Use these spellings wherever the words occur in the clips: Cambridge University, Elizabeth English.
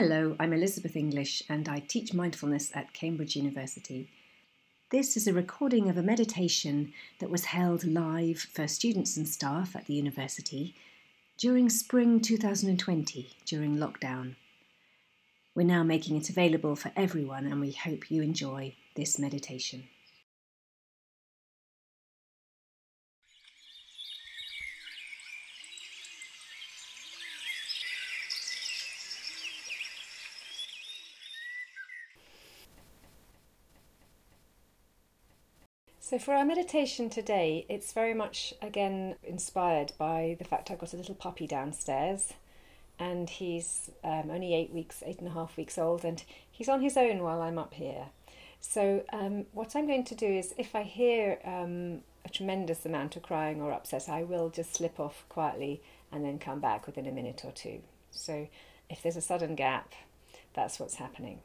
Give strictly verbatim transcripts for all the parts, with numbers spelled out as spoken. Hello, I'm Elizabeth English and I teach mindfulness at Cambridge University. This is a recording of a meditation that was held live for students and staff at the university during spring two thousand twenty, during lockdown. We're now making it available for everyone and we hope you enjoy this meditation. So for our meditation today, it's very much, again, inspired by the fact I've got a little puppy downstairs and he's um, only eight weeks, eight and a half weeks old, and he's on his own while I'm up here. So um, what I'm going to do is, if I hear um, a tremendous amount of crying or upset, I will just slip off quietly and then come back within a minute or two. So if there's a sudden gap, that's what's happening.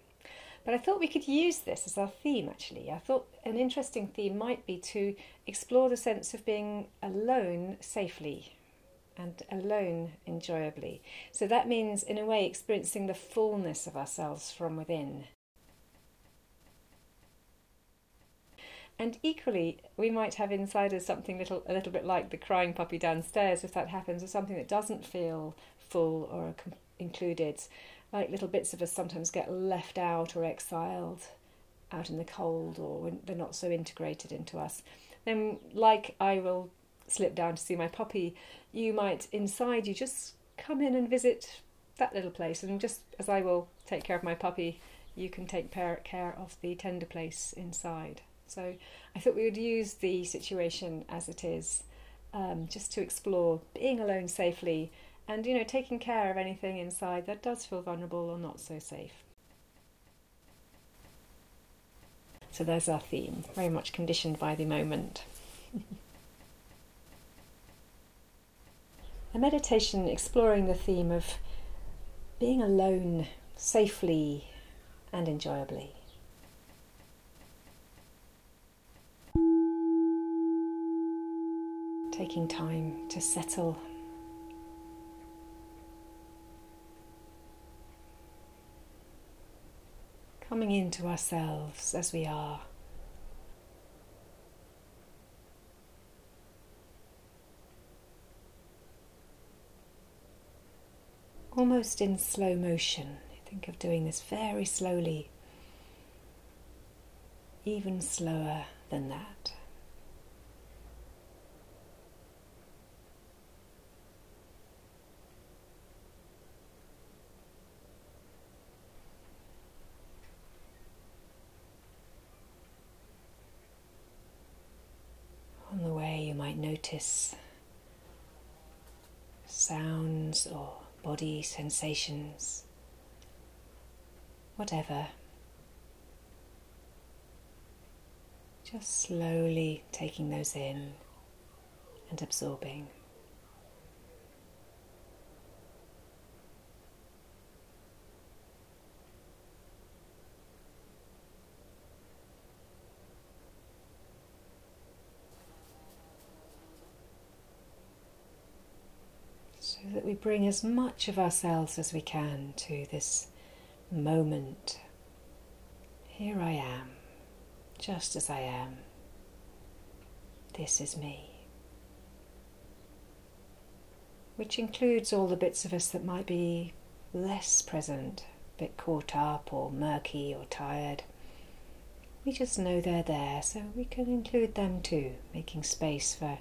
But I thought we could use this as our theme, actually. I thought an interesting theme might be to explore the sense of being alone safely and alone enjoyably. So that means, in a way, experiencing the fullness of ourselves from within. And equally, we might have inside us something little, a little bit like the crying puppy downstairs, if that happens, or something that doesn't feel full or included. Like little bits of us sometimes get left out or exiled out in the cold, or when they're not so integrated into us. Then, like I will slip down to see my puppy, you might inside you just come in and visit that little place, and just as I will take care of my puppy, you can take care of the tender place inside. So I thought we would use the situation as it is, um, just to explore being alone safely. And, you know, taking care of anything inside that does feel vulnerable or not so safe. So there's our theme, very much conditioned by the moment. A meditation exploring the theme of being alone safely and enjoyably. Taking time to settle. Coming into ourselves as we are. Almost in slow motion. Think of doing this very slowly. Even slower than that. Notice sounds or body sensations, whatever. Just slowly taking those in and absorbing. That we bring as much of ourselves as we can to this moment. Here I am, just as I am. This is me. Which includes all the bits of us that might be less present, a bit caught up or murky or tired. We just know they're there, so we can include them too, making space for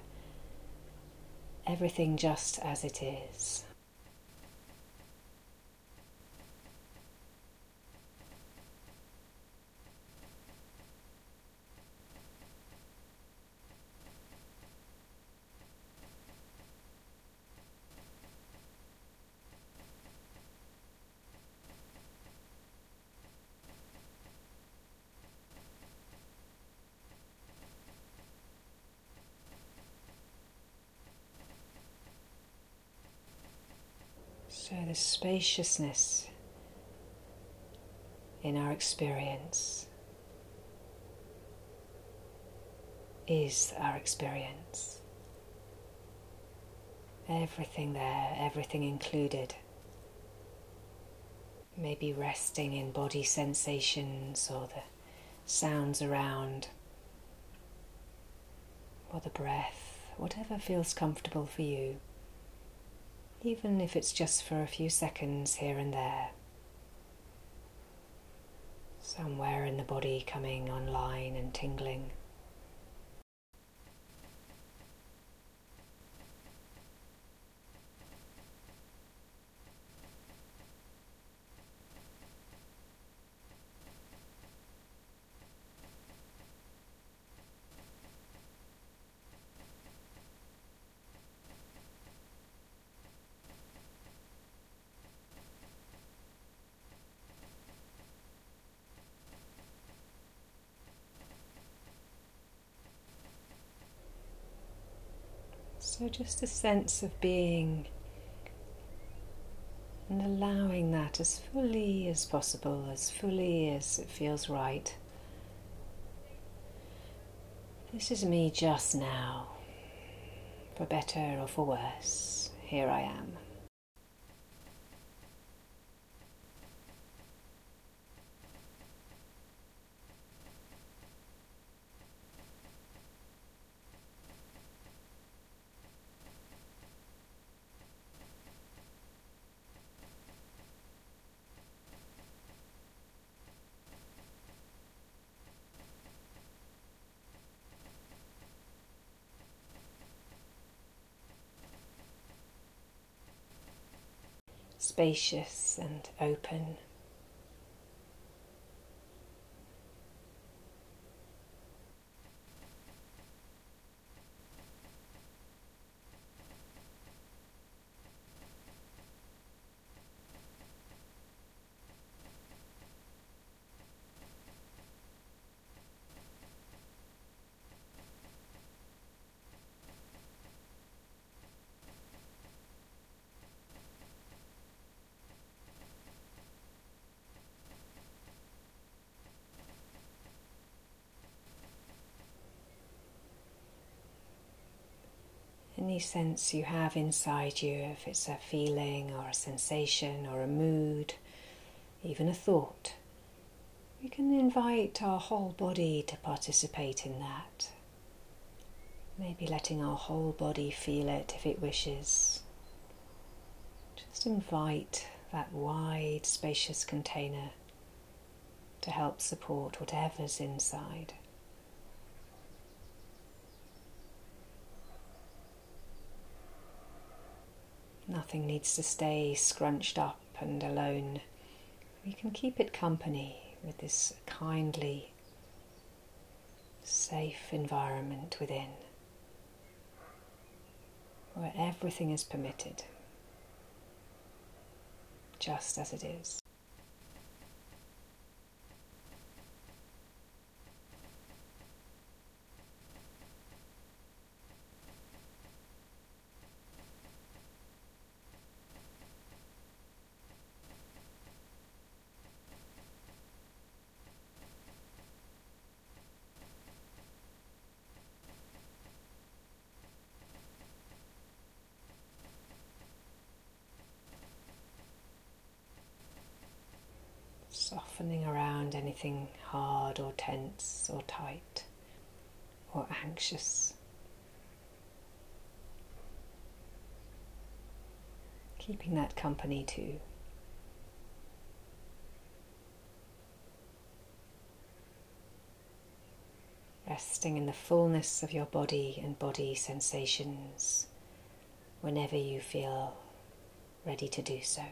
everything just as it is. So the spaciousness in our experience is our experience. Everything there, everything included. maybe resting in body sensations or the sounds around, or the breath, whatever feels comfortable for you, even if it's just for a few seconds here and there, somewhere in the body coming online and tingling. So just a sense of being and allowing that as fully as possible, as fully as it feels right. This is me just now, for better or for worse, here I am. Spacious and open. Any sense you have inside you, if it's a feeling or a sensation or a mood, even a thought, we can invite our whole body to participate in that. Maybe letting our whole body feel it if it wishes. Just invite that wide, spacious container to help support whatever's inside. Nothing needs to stay scrunched up and alone. We can keep it company with this kindly, safe environment within, where everything is permitted, just as it is. Softening around anything hard or tense or tight or anxious. Keeping that company too. Resting in the fullness of your body and body sensations whenever you feel ready to do so.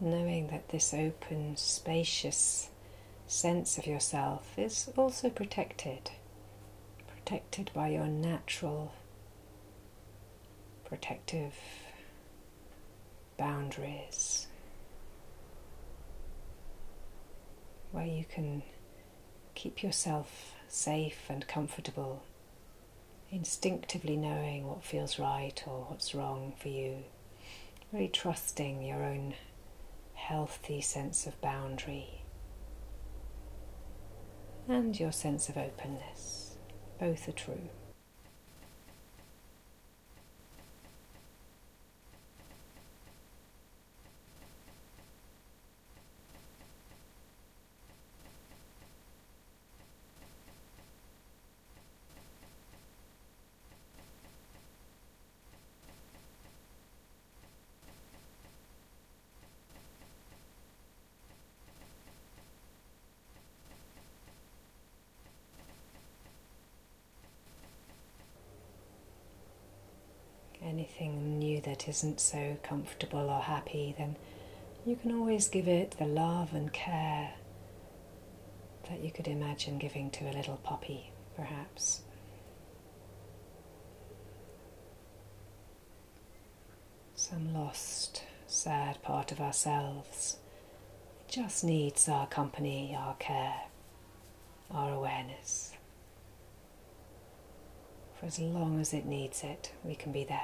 Knowing that this open, spacious sense of yourself is also protected, protected by your natural, protective boundaries, where you can keep yourself safe and comfortable, instinctively knowing what feels right or what's wrong for you, really trusting your own healthy sense of boundary and your sense of openness. Both are true. Anything new that isn't so comfortable or happy, then you can always give it the love and care that you could imagine giving to a little puppy, perhaps. Some lost, sad part of ourselves just needs our company, our care, our awareness. For as long as it needs it, we can be there.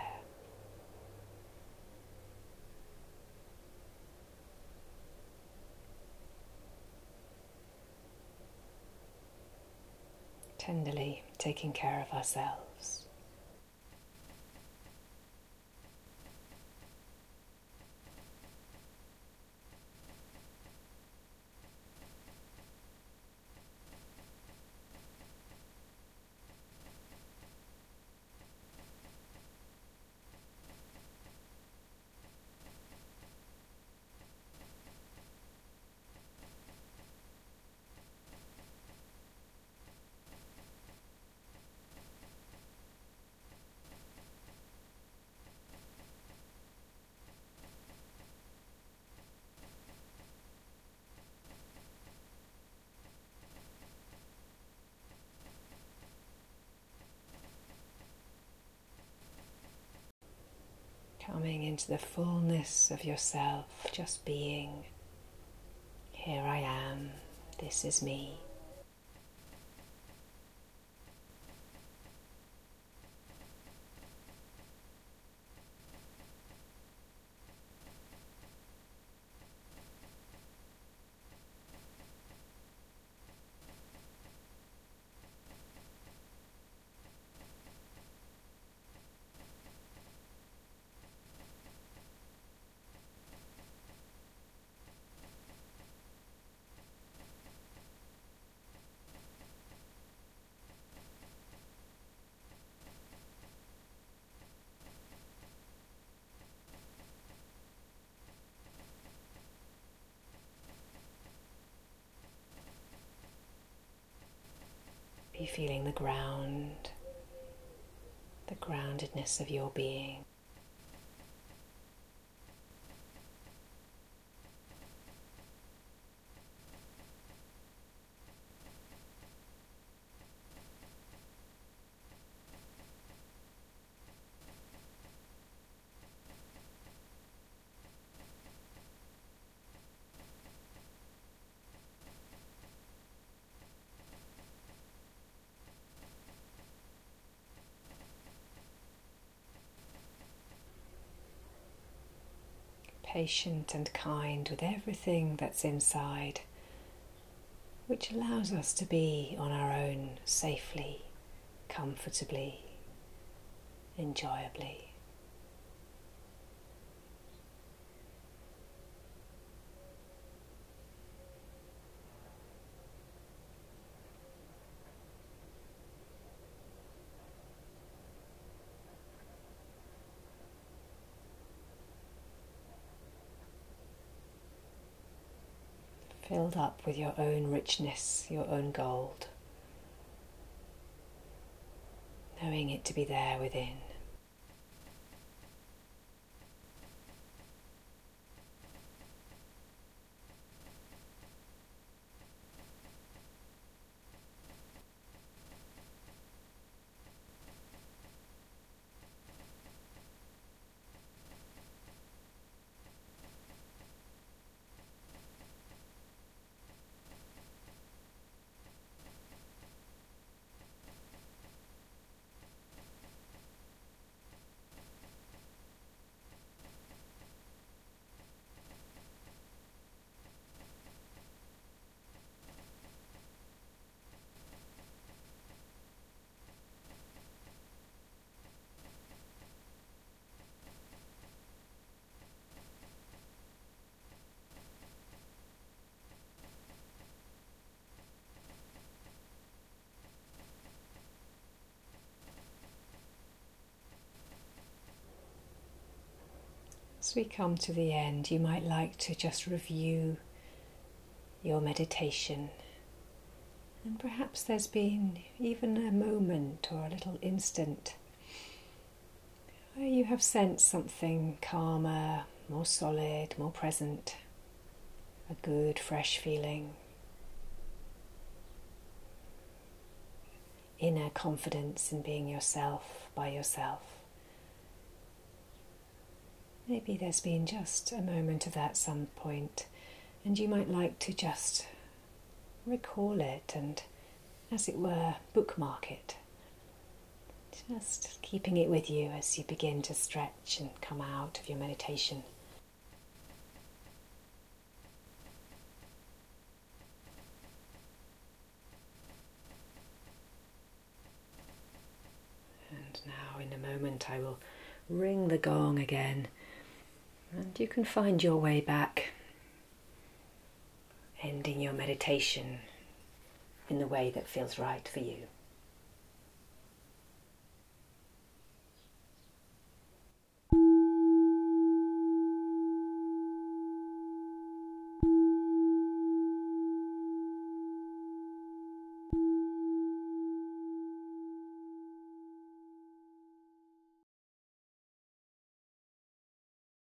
Tenderly taking care of ourselves. Coming into the fullness of yourself, just being, here I am, this is me. Feeling the ground, the groundedness of your being. Patient and kind with everything that's inside, which allows us to be on our own safely, comfortably, enjoyably. Filled up with your own richness, your own gold, knowing it to be there within. As we come to the end, you might like to just review your meditation. And perhaps there's been even a moment or a little instant where you have sensed something calmer, more solid, more present, a good, fresh feeling, inner confidence in being yourself, by yourself. Maybe there's been just a moment of that at some point, and you might like to just recall it and, as it were, bookmark it. Just keeping it with you as you begin to stretch and come out of your meditation. And now in a moment I will ring the gong again, and you can find your way back, ending your meditation in the way that feels right for you.